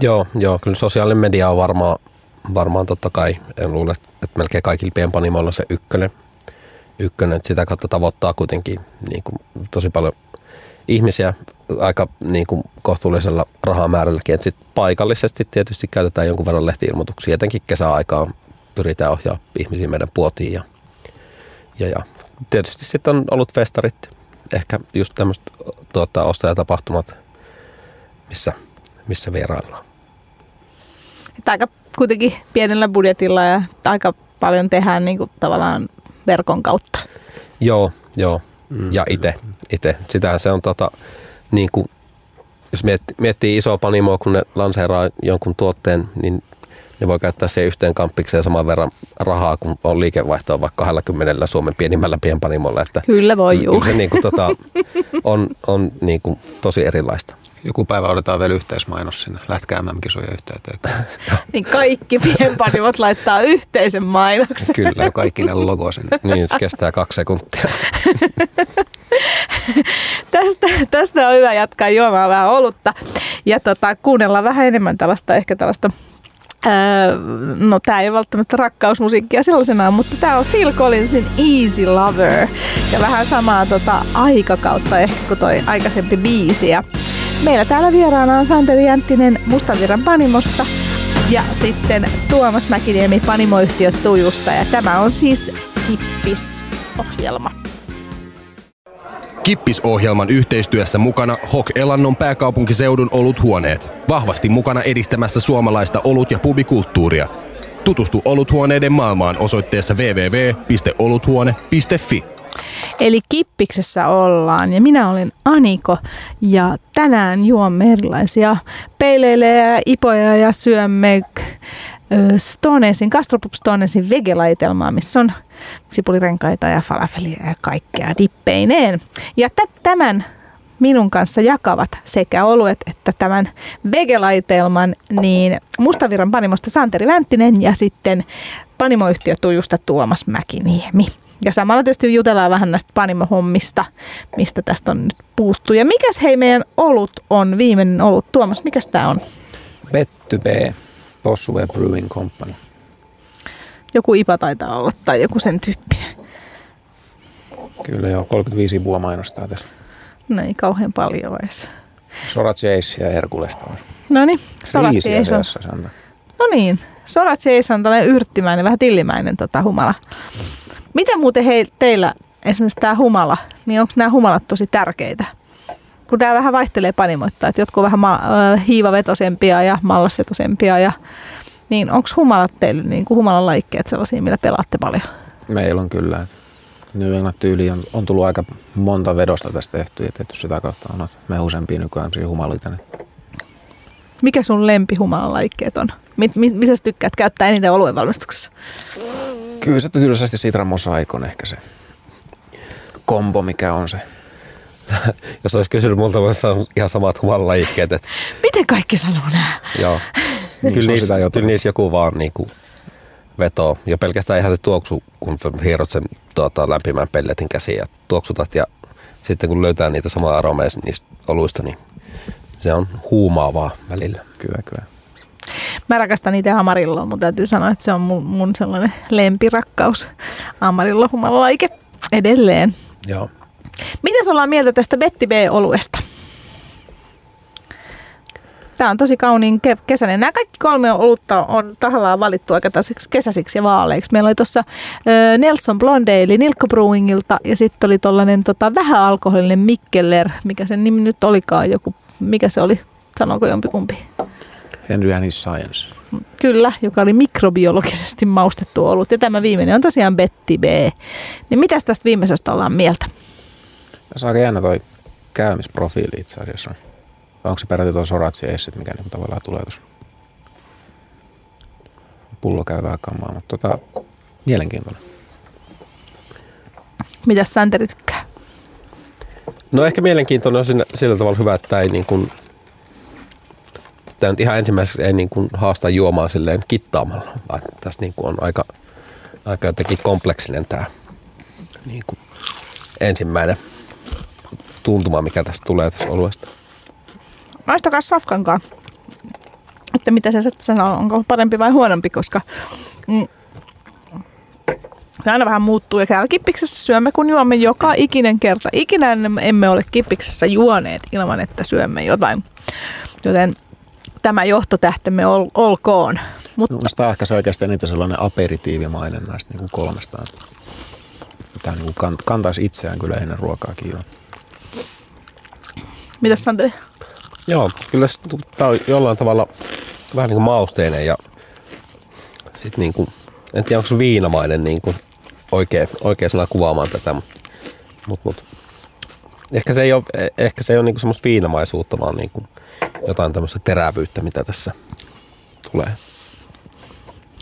Joo, joo, kyllä sosiaalinen media on varmaan, varmaan totta kai, en luule, että melkein kaikilla pienpanimoilla se ykkönen, ykkönen sitä kautta tavoittaa kuitenkin niin kuin tosi paljon ihmisiä aika niin kuin kohtuullisella rahamäärälläkin, että sitten paikallisesti tietysti käytetään jonkun verran lehti-ilmoituksia, etenkin kesäaikaan pyritään ohjaa ihmisiä meidän puotiin ja, ja, ja. Tietysti sitten on ollut festarit, ehkä just tämmöiset tuota, ostajatapahtumat, missä, missä vieraillaan. Että aika kuitenkin pienellä budjetilla ja aika paljon tehdään niin kuin tavallaan verkon kautta. Joo, joo. Mm, ja ite, ite. Sitähän se on, tota, niin kuin, jos miettii, miettii isoa panimoa, kun ne lanseeraa jonkun tuotteen, niin ne voi käyttää siihen yhteen kamppikseen saman verran rahaa, kun on liikevaihtoa vaikka kaksikymmentä Suomen pienimmällä pienpanimolla. Että kyllä voi, juu. Kyllä se niin kuin, tota, on, on niin kuin, tosi erilaista. Joku päivä odotetaan vielä yhteismainos sinne. Lätkää M M-kisoja yhteyteen. Niin kaikki pienpanimot laittaa yhteisen mainoksen. Kyllä, kaikki ne logo sinne. Niin, se kestää kaksi sekuntia. tästä, tästä on hyvä jatkaa juomaan vähän olutta. Ja tota, kuunnellaan vähän enemmän tällaista, ehkä tällaista, öö, no tää ei ole välttämättä rakkausmusiikkia sellaisenaan, mutta tää on Phil Collinsin Easy Lover. Ja vähän samaa tota, aikakautta ehkä kuin toi aikaisempi biisi. Ja meillä täällä vieraana on Santeri Jänttinen Mustanvirran Panimosta ja sitten Tuomas Mäkiniemi Panimoyhtiö Tujusta. Ja tämä on siis Kippis-ohjelma. Kippis-ohjelman yhteistyössä mukana H O K Elannon pääkaupunkiseudun oluthuoneet. Vahvasti mukana edistämässä suomalaista olut- ja pubikulttuuria. Tutustu oluthuoneiden maailmaan osoitteessa double-u double-u double-u piste oluthuone piste fi. Eli Kippiksessä ollaan ja minä olen Aniko ja tänään juomme erilaisia peileilejä ja ipoja ja syömme Stonesin, Gastropub Stonesin vegelaitelmaa, missä on sipulirenkaita ja falafelia ja kaikkea dippeineen. Ja t- tämän minun kanssa jakavat sekä oluet että tämän vegelaitelman niin Mustanvirran Panimosta Santeri Jänttinen ja sitten Panimoyhtiö Tujusta Tuomas Mäkiniemi. Ja samalla tietysti jutellaan vähän näistä panimohommista, mistä tästä on nyt puuttu. Ja mikäs hei meidän olut on, viimeinen olut? Tuomas, mikäs tää on? Betty B, Possue Brewing Company. Joku I P A taitaa olla tai joku sen tyyppinen. Kyllä joo, kolmekymmentäviisi vuotta mainostaa tässä. No ei kauhean paljon edes. Sorat Jace ja Herkulesta on. Noniin, Sorat Jace on. No niin, Sorat Jace on tällainen yrttimäinen, vähän tillimäinen tota, humala. Miten muuten hei, teillä esimerkiksi tämä humala, niin onko nämä humalat tosi tärkeitä? Kun tämä vähän vaihtelee panimoittaa, että jotkut on vähän ma- hiivavetosempia ja mallasvetosempia, ja, niin onko humalat teille niin kuin humalan laikkeet sellaisia, millä pelaatte paljon? Meillä on kyllä. New England-tyyliin on, on tullut aika monta vedosta tästä tehtyä, että tietysti sitä kautta on me useampia nykyään humalita. Niin. Mikä sun lempihumalan laikkeet on? Mit, mit, mitä sä tykkäät käyttää eniten oluen valmistuksessa? Kyllä se tyylisästi Sitran Mosaikon ehkä se kombo, mikä on se. Jos olisi kysynyt multa, voisi olla ihan samat humalalajikkeet. Että miten kaikki sanoo nää? Joo. Niin, kyllä, niissä, kyllä niissä joku vaan niinku vetoo. Ja pelkästään ihan se tuoksu, kun hierot sen tuota, lämpimään pelletin käsiin ja tuoksutat. Ja sitten kun löytää niitä samoja aromeja niistä oluista, niin se on huumaavaa välillä. Kyllä, kyllä. Mä rakastan itse amarilloa, mutta täytyy sanoa, että se on mun, mun sellainen lempirakkaus. Amarillo humalalaike edelleen. Joo. Mitäs ollaan mieltä tästä Betty B-oluesta? Tää on tosi kauniin ke- kesäinen. Nämä kaikki kolme olutta on tahallaan valittu aika taisiksi kesäisiksi ja vaaleiksi. Meillä oli tuossa ö, Nelson Blonde, eli Nilkko Brewingilta, ja sitten oli tollainen tota, vähän alkoholinen Mikkeler, mikä sen nimi nyt olikaan joku, mikä se oli, sanoiko jompikumpi? Henry and his Science. Kyllä, joka oli mikrobiologisesti maustettu olut. Ja tämä viimeinen on tosiaan Betty B. Niin mitäs tästä viimeisestä ollaan mieltä? Tässä on aika jännä toi käymisprofiili itse asiassa. Vai onko se peräti tuo Soratsi Essit, mikä niin tavallaan tulee tuossa pullo käyvää kammaa, mutta tota, mielenkiintoinen. Mitäs Santeri tykkää? No ehkä mielenkiintoinen on siinä, sillä tavalla hyvä, että ei niin kuin, tämä nyt ihan ensimmäiseksi ei niin kuin haasta juomaan silleen kittaamalla, vaan tässä niin kuin on aika, aika jotenkin kompleksinen tämä niin kuin ensimmäinen tuntuma, mikä tästä tulee tässä oluesta. Maistakaa safkankaan, että mitä se sanoo, onko parempi vai huonompi, koska mm, se aina vähän muuttuu. Ja täällä Kippiksessä syömme, kun juomme joka ikinen kerta. Ikinä emme ole Kippiksessä juoneet ilman, että syömme jotain. Joten tämä johtotähtemme ol, olkoon. Mutta no, ehkä se oikeastaan niitä sellainen aperitiivimainen näistä niin kolmestaan. Tämä niin kant, kantaisi itseään kyllä ennen ruokaakin jo. Mitäs Santeri? Joo, kyllä tämä on jollain tavalla vähän niin kuin mausteinen ja sitten niin kuin, en tiedä onko se viinamainen niin kuin oikea, oikea sana kuvaamaan tätä, mutta mut, mut. ehkä se ei ole, ehkä se ei ole niin kuin semmoista viinamaisuutta, vaan niin kuin jotain tämmöistä terävyyttä, mitä tässä tulee.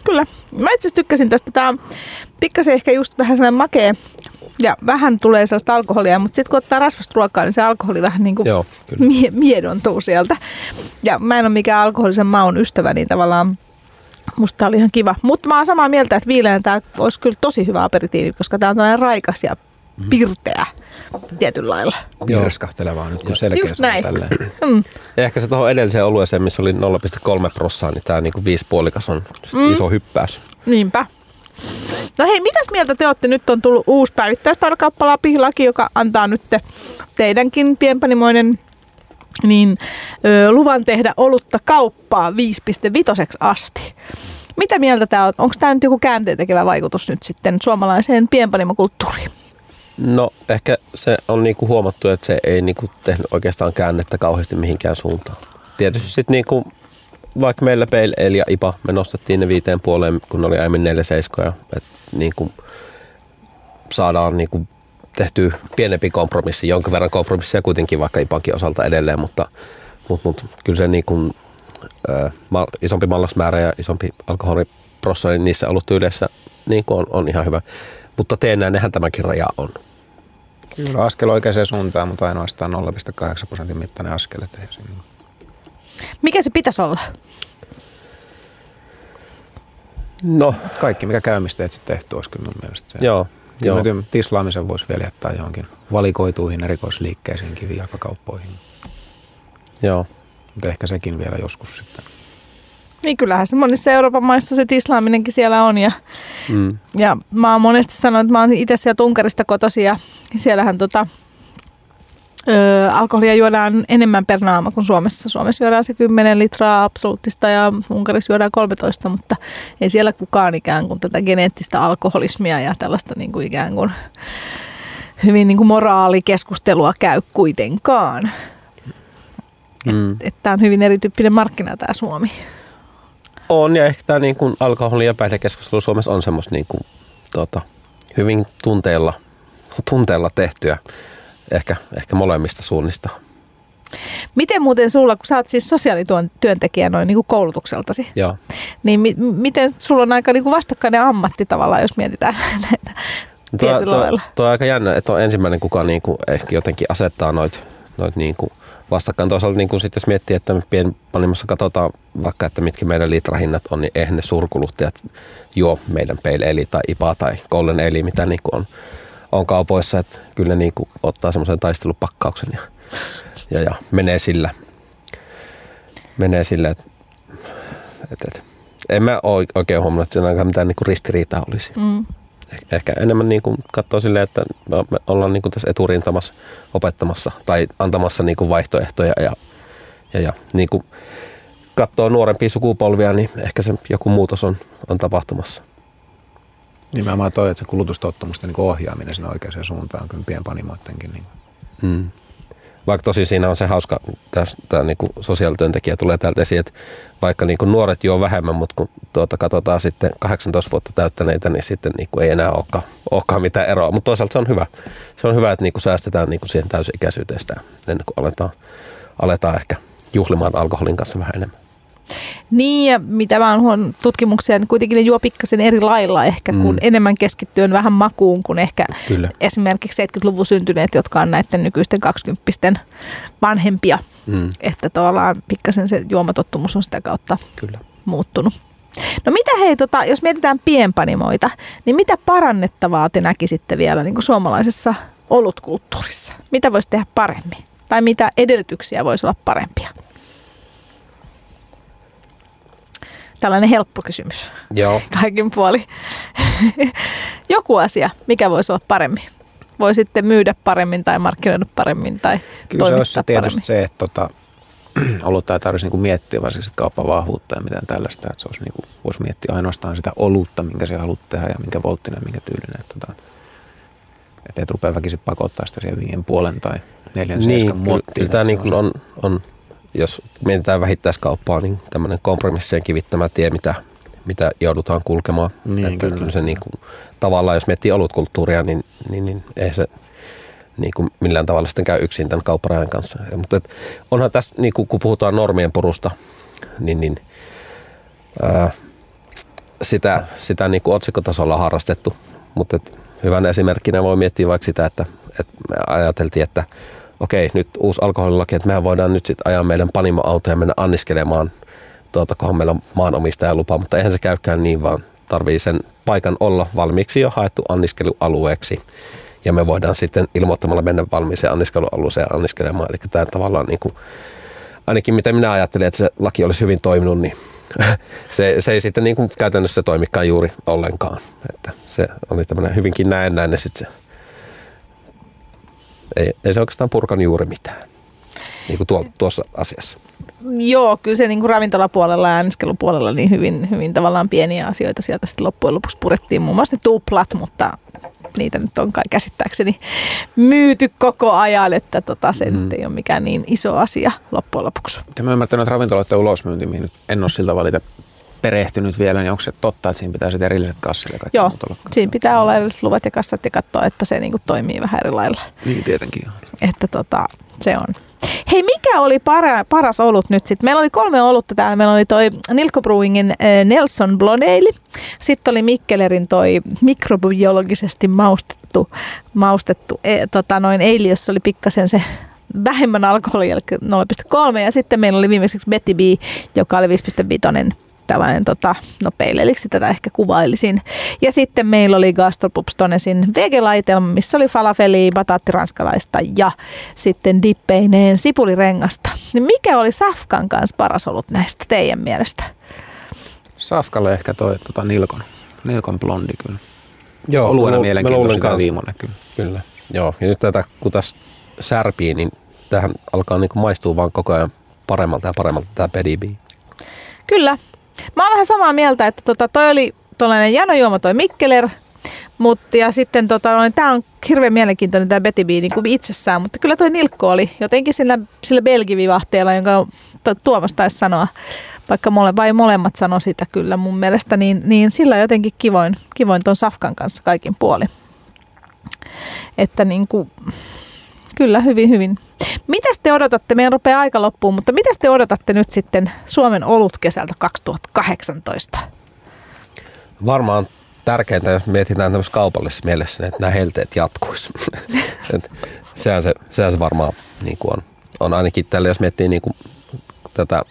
Kyllä. Mä itse asiassa tykkäsin tästä. Tämä on pikkasen ehkä just vähän sellainen makea ja vähän tulee sellaista alkoholia, mutta sitten kun ottaa rasvasta ruokaa, niin se alkoholi vähän niin kuin Joo, mie- miedontuu sieltä. Ja mä en ole mikään alkoholisen maun ystävä, niin tavallaan musta tää oli ihan kiva. Mutta mä oon samaa mieltä, että viileän tää olisi kyllä tosi hyvä aperitiivi, koska tää on tällainen raikas ja pirteä mm. tietyllä lailla. Joo, raskahtelevaa nyt kun selkeä just sanoo tälleen. Mm. Ja ehkä se tuohon edelliseen olueeseen, missä oli nolla pilkku kolme prossaa, niin tää niinku viisi puolikas on mm. iso hyppäys. Niinpä. No hei, mitäs mieltä te olette? Nyt on tullut uusi päivittäistavarakauppa Lappi Laki, joka antaa nyt te, teidänkin pienpanimoinen niin, ö, luvan tehdä olutta kauppaa viisi pilkku viisi asti. Mitä mieltä tämä on? Onko tämä nyt joku käänteentekevä vaikutus nyt sitten suomalaiseen pienpanimokulttuuriin? No ehkä se on niinku huomattu, että se ei niinku tehnyt oikeastaan käännettä kauheasti mihinkään suuntaan. Tietysti sitten niinku, vaikka meillä Pale Ale ja I P A, me nostettiin ne viiteen puoleen, kun ne oli aiemmin neljä seiskoja. Että niinku saadaan niinku tehty pienempi kompromissi, jonkin verran kompromissia kuitenkin vaikka I P A:nkin osalta edelleen, mutta mut, mut, kyllä se niinku, ö, isompi mallasmäärä ja isompi alkoholiprossa, niin niissä ollut yleensä niinku on, on ihan hyvä. Mutta teennäinenhän tämäkin raja on. Kyllä askel oikeaan suuntaan, mutta ainoastaan nolla pilkku kahdeksan prosentin mittainen askel. Mikä se pitäisi olla? No. Kaikki, mikä käymistä etsit tehty, olisi kyllä mun mielestä se. Joo. joo. Tislaamisen voisi vielä jättää johonkin valikoituihin erikoisliikkeisiin kivijalkakauppoihin. Joo. Mutta ehkä sekin vielä joskus sitten. Niin kyllähän se monissa Euroopan maissa se tislaaminenkin siellä on. Ja, mm. ja mä oon monesti sanonut, että mä oon itse sieltä Unkarista kotoisin ja siellähän tota... Öö, alkoholia juodaan enemmän per naama kuin Suomessa. Suomessa juodaan se kymmenen litraa absoluuttista ja Unkarissa juodaan kolmetoista, mutta ei siellä kukaan ikään kuin tätä geneettistä alkoholismia ja tällaista niin kuin ikään kuin hyvin niin kuin moraalikeskustelua käy kuitenkaan. Mm. Että et tämä on hyvin erityyppinen markkina tämä Suomi. On ja ehkä tämä niin kuin alkoholi- ja päihdekeskustelu Suomessa on semmoista niin kuin, tuota, hyvin tunteella, tunteella tehtyä. Ehkä, ehkä molemmista suunnista. Miten muuten sulla, kun sä oot siis sosiaalityöntekijä noin niin kuin koulutukseltasi, Joo. niin mi- miten sulla on aika niin kuin vastakkainen ammatti tavallaan, jos mietitään näitä tietyllä lailla? Tuo on aika jännä, että on ensimmäinen, kuka niin kuin ehkä jotenkin asettaa noita noit niin vastakkain. Toisaalta niin kuin sit, jos miettii, että me pienpanimossa katsotaan vaikka, että mitkä meidän litrahinnat on, niin eihän ne surkuluttajat juo meidän Pale Ale tai I P A tai Golden Ale, mitä niin kuin on. On kaupoissa, että kyllä niin kuin ottaa semmoisen taistelupakkauksen ja, ja, ja menee sillä. Menee sillä, että et, et. en mä oikein huomannut, että siinä aikaan mitään niin kuin ristiriitaa olisi. Mm. Eh, ehkä enemmän niin kuin katsoo silleen, että me ollaan niin kuin tässä eturintamassa opettamassa tai antamassa niin kuin vaihtoehtoja ja, ja, ja niin kuin katsoo nuorempia sukupolvia, niin ehkä se joku muutos on, on tapahtumassa. Nimenomaan toi, että se kulutustottumusten niin ohjaaminen sinne oikeaan suuntaan on pienpanimoidenkin. Niin. Mm. Vaikka tosi siinä on se hauska, tämä niin sosiaalityöntekijä tulee täältä esiin, että vaikka niin kuin nuoret juo vähemmän, mutta kun tuota katsotaan sitten kahdeksantoista vuotta täyttäneitä, niin sitten niin kuin ei enää olekaan, olekaan mitään eroa. Mutta toisaalta se on hyvä. Se on hyvä, että niin kuin säästetään niin kuin siihen täysikäisyyteen ennen kuin aletaan, aletaan ehkä juhlimaan alkoholin kanssa vähän enemmän. Niin, ja mitä mä oon huomannut tutkimuksia, niin kuitenkin ne juo pikkasen eri lailla ehkä, kun mm. enemmän keskittyen vähän makuun kuin ehkä Kyllä. esimerkiksi seitsemänkymmentäluvun syntyneet, jotka on näiden nykyisten kaksikymppisten vanhempia. Mm. Että tavallaan pikkasen se juomatottumus on sitä kautta Kyllä. muuttunut. No mitä hei, tota, jos mietitään pienpanimoita, niin mitä parannettavaa te näkisitte vielä niin kuin suomalaisessa olutkulttuurissa? Mitä voisi tehdä paremmin? Tai mitä edellytyksiä voisi olla parempia? Tällainen helppo kysymys. Joo. Kaikin puoli. Joku asia, mikä voisi olla paremmin? Voi sitten myydä paremmin tai markkinoida paremmin tai Kyllä toimittaa paremmin. Kyllä se olisi se, että tota, olutta ei tarvitsisi niinku miettiä varsinaisesti kaupan vahvuutta ja mitään tällaista. Että se olisi niinku, voisi miettiä ainoastaan sitä olutta, minkä se haluat tehdä ja minkä volttinen ja minkä tyylinen. Että tota, et et rupea väkisin pakottaa sitä siihen viien puolen tai neljän seiskan muottiin. Tämä niin on... on. Jos mietitään vähittäiskauppaa, niin tämmöinen kompromissien kivittämä tie, mitä, mitä joudutaan kulkemaan. Niin, että se niin kuin, tavallaan, jos miettii olutkulttuuria, niin, niin, niin ei se niin kuin millään tavalla sitten käy yksin tämän kaupparajan kanssa. Ja, mutta et, onhan tässä, niin kuin, kun puhutaan normien purusta, niin, niin ää, sitä, sitä niin kuin otsikkotasolla on harrastettu. Mutta et, hyvänä esimerkkinä voi miettiä vaikka sitä, että, että me ajateltiin, että okei, nyt uusi alkoholilaki, että mehän voidaan nyt sitten ajaa meidän panimoautoja ja mennä anniskelemaan, tuota, kohan meillä on maanomistajan lupa, mutta eihän se käykään niin, vaan tarvii sen paikan olla valmiiksi jo haettu anniskelualueeksi. Ja me voidaan sitten ilmoittamalla mennä valmiiseen anniskelualueeseen anniskelemaan. Eli tämä tavallaan niin kuin, ainakin mitä minä ajattelin, että se laki olisi hyvin toiminut, niin se, se ei sitten niin kuin käytännössä toimikaan juuri ollenkaan. Että se oli tämmöinen hyvinkin näennäinen sitten se. Ei, ei se oikeastaan purkanut juuri mitään, niin kuin tuo, tuossa asiassa. Joo, kyllä se niin kuin ravintolapuolella ja anniskelupuolella niin hyvin, hyvin tavallaan pieniä asioita sieltä sitten loppujen lopuksi purettiin. Muun muassa ne tuplat, mutta niitä nyt on kai käsittääkseni myyty koko ajan, että tota, se mm. ei ole mikään niin iso asia loppujen lopuksi. Ja mä ymmärtänyt, että ravintoloiden ulosmyynti, mihin nyt en ole siltä valita perehtynyt vielä, niin onko se totta, että siinä pitää sitten erilliset kassit ja kaikki Joo, muuta olokkaan? Siinä pitää olla erilliset luvat ja kassat ja katsoa, että se niinku toimii vähän eri lailla. Niin, tietenkin. Että tota, se on. Hei, mikä oli para, paras olut nyt sitten? Meillä oli kolme olutta täällä. Meillä oli toi Nilkko Brewingin Nelson Blondale. Sitten oli Mikkelerin toi mikrobiologisesti maustettu, maustettu e, tota noin eili, jossa oli pikkasen se vähemmän alkoholia, eli nolla pilkku kolme. Ja sitten meillä oli viimeiseksi Betty B, joka oli viisi pilkku viisi. Tällainen tota, no peileliksi tätä ehkä kuvailisin. Ja sitten meillä oli Gastropub Stonesin vegelaitelma, missä oli falafeli, bataattiranskalaista ja sitten dippeineen sipulirengasta. Niin mikä oli Safkan kanssa paras ollut näistä teidän mielestä? Safkalle ehkä toi tota, Nilkon. Nilkon blondi kyllä. Joo, oluena lu- mielenkiintoinen viimoinen kyllä. Kyllä. Joo, ja nyt tätä kun tässä särpii, niin tähän alkaa niinku maistua vaan koko ajan paremmalta ja paremmalta tämä pedibi. Kyllä. Mä oon vähän samaa mieltä, että tota, toi oli tuollainen jano juoma toi Mikkeler, mutta ja sitten tota, no, tää on hirveän mielenkiintoinen tää Betty B niin kuin itsessään, mutta kyllä toi Nilkko oli jotenkin sillä, sillä belgivivahteella, jonka Tuomas taisi sanoa, vaikka mole, vai molemmat sano sitä kyllä mun mielestä, niin, niin sillä jotenkin kivoin, kivoin ton Safkan kanssa kaikin puolin. Että niin kuin, kyllä hyvin hyvin. Mitäs te odotatte? Meidän rupeaa aika loppuun, mutta mitäs te odotatte nyt sitten Suomen olut kesältä kaksituhattakahdeksantoista? Varmaan tärkeintä, jos mietitään tämmöisessä kaupallisessa mielessä, että nämä helteet jatkuisi. sehän, se, sehän se varmaan niin kuin on, on ainakin tällä, jos miettii niin kuin tätä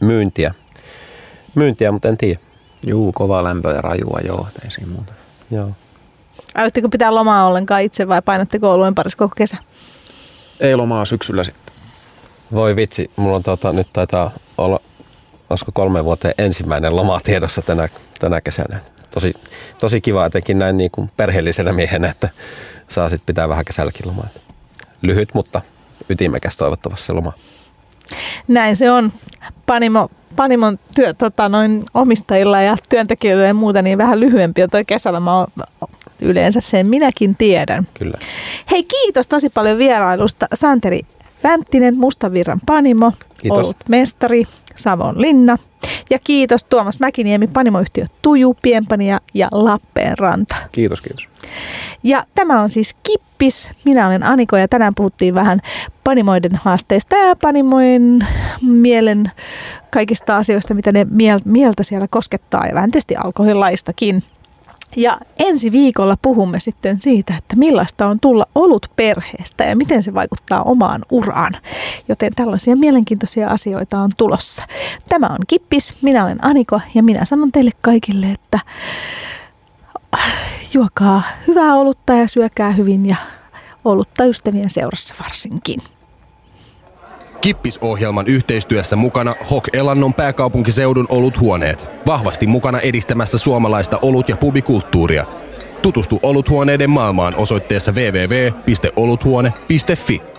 myyntiä. Myyntiä, mutta en tiedä. Juu, kova lämpö ja rajua, joo, ei siinä muuta. Joo. Aiutteko pitää lomaa ollenkaan itse vai painatteko oluen parissa koko kesä? Ei lomaa syksyllä sitten. Voi vitsi, mulla on tota, nyt taitaa olla, olisiko kolme vuoteen ensimmäinen loma tiedossa tänä, tänä kesänä. Tosi, tosi kiva etenkin näin niin kuin perheellisenä miehenä, että saa sitten pitää vähän kesälläkin lomaa. Lyhyt, mutta ytimekäs toivottavasti se loma. Näin se on. Panimo, panimon työ, tota, noin omistajilla ja työntekijöillä ja muuta niin vähän lyhyempi on toi kesäloma. Yleensä sen minäkin tiedän. Kyllä. Hei, kiitos tosi paljon vierailusta Santeri Vänttinen, Mustavirran panimo, Olut Mestari, Savonlinna. Ja kiitos Tuomas Mäkiniemi, panimoyhtiö Tuju, Pienpania ja Lappeenranta. Kiitos, kiitos. Ja tämä on siis Kippis. Minä olen Aniko ja tänään puhuttiin vähän panimoiden haasteista ja panimoiden mielen kaikista asioista, mitä ne mieltä siellä koskettaa ja vähän tietysti alkoholilaistakin. Ja ensi viikolla puhumme sitten siitä, että millaista on tulla olut perheestä ja miten se vaikuttaa omaan uraan. Joten tällaisia mielenkiintoisia asioita on tulossa. Tämä on Kippis, minä olen Aniko ja minä sanon teille kaikille, että juokaa hyvää olutta ja syökää hyvin ja olutta ystävien seurassa varsinkin. Kippis-ohjelman yhteistyössä mukana H O K-Elannon pääkaupunkiseudun oluthuoneet. Vahvasti mukana edistämässä suomalaista olut- ja pubikulttuuria. Tutustu oluthuoneiden maailmaan osoitteessa double-u double-u double-u piste oluthuone piste fi.